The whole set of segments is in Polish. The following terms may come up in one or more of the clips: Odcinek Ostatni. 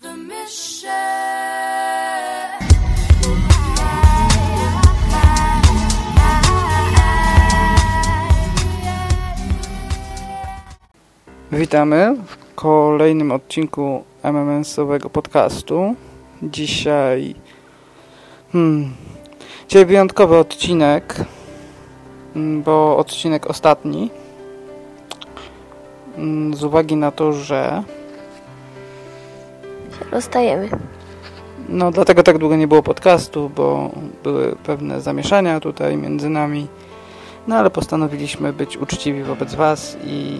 The mission. Witamy w kolejnym odcinku MMS-owego podcastu. Dzisiaj wyjątkowy odcinek, bo odcinek ostatni. Z uwagi na to, że rozstajemy. No dlatego tak długo nie było podcastu, bo były pewne zamieszania tutaj między nami. No ale postanowiliśmy być uczciwi wobec was i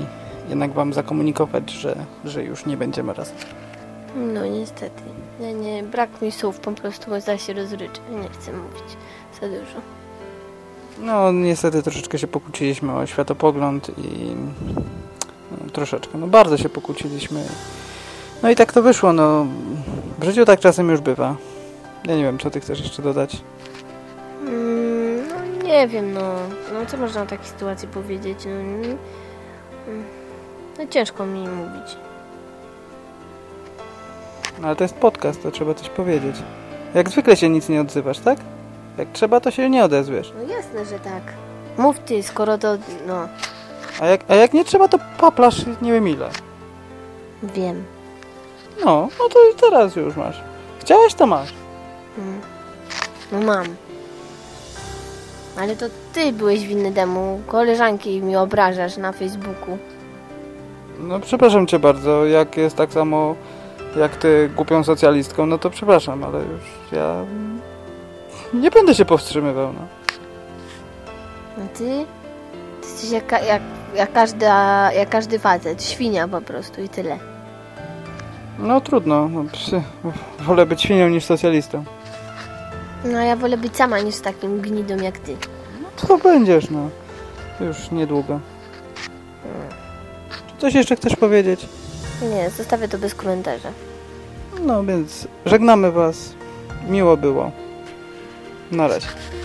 jednak wam zakomunikować, że już nie będziemy razem. No niestety. Nie, brak mi słów, po prostu za się rozryczę. Nie chcę mówić za dużo. No niestety troszeczkę się pokłóciliśmy o światopogląd i bardzo się pokłóciliśmy. No i tak to wyszło, no w życiu tak czasem już bywa. Ja nie wiem, co ty chcesz jeszcze dodać? No nie wiem, no co można o takiej sytuacji powiedzieć? No ciężko mi mówić. No ale to jest podcast, to trzeba coś powiedzieć. Jak zwykle się nic nie odzywasz, tak? Jak trzeba, to się nie odezwiesz. No jasne, że tak. Mów ty, skoro to, no. A jak nie trzeba, to paplasz nie wiem ile. Wiem. No to teraz już masz. Chciałeś, to masz. No mam. Ale to ty byłeś winny temu. Koleżanki mi obrażasz na Facebooku. No przepraszam cię bardzo. Jak jest tak samo jak ty głupią socjalistką, no to przepraszam, ale już ja nie będę się powstrzymywał, no. No ty jesteś jak każdy facet. Świnia po prostu i tyle. No trudno, wolę być świnią niż socjalistą. No ja wolę być sama niż takim gnidą jak ty. No to będziesz, no. Już niedługo. Czy coś jeszcze chcesz powiedzieć? Nie, zostawię to bez komentarza. No więc żegnamy was. Miło było. Na razie.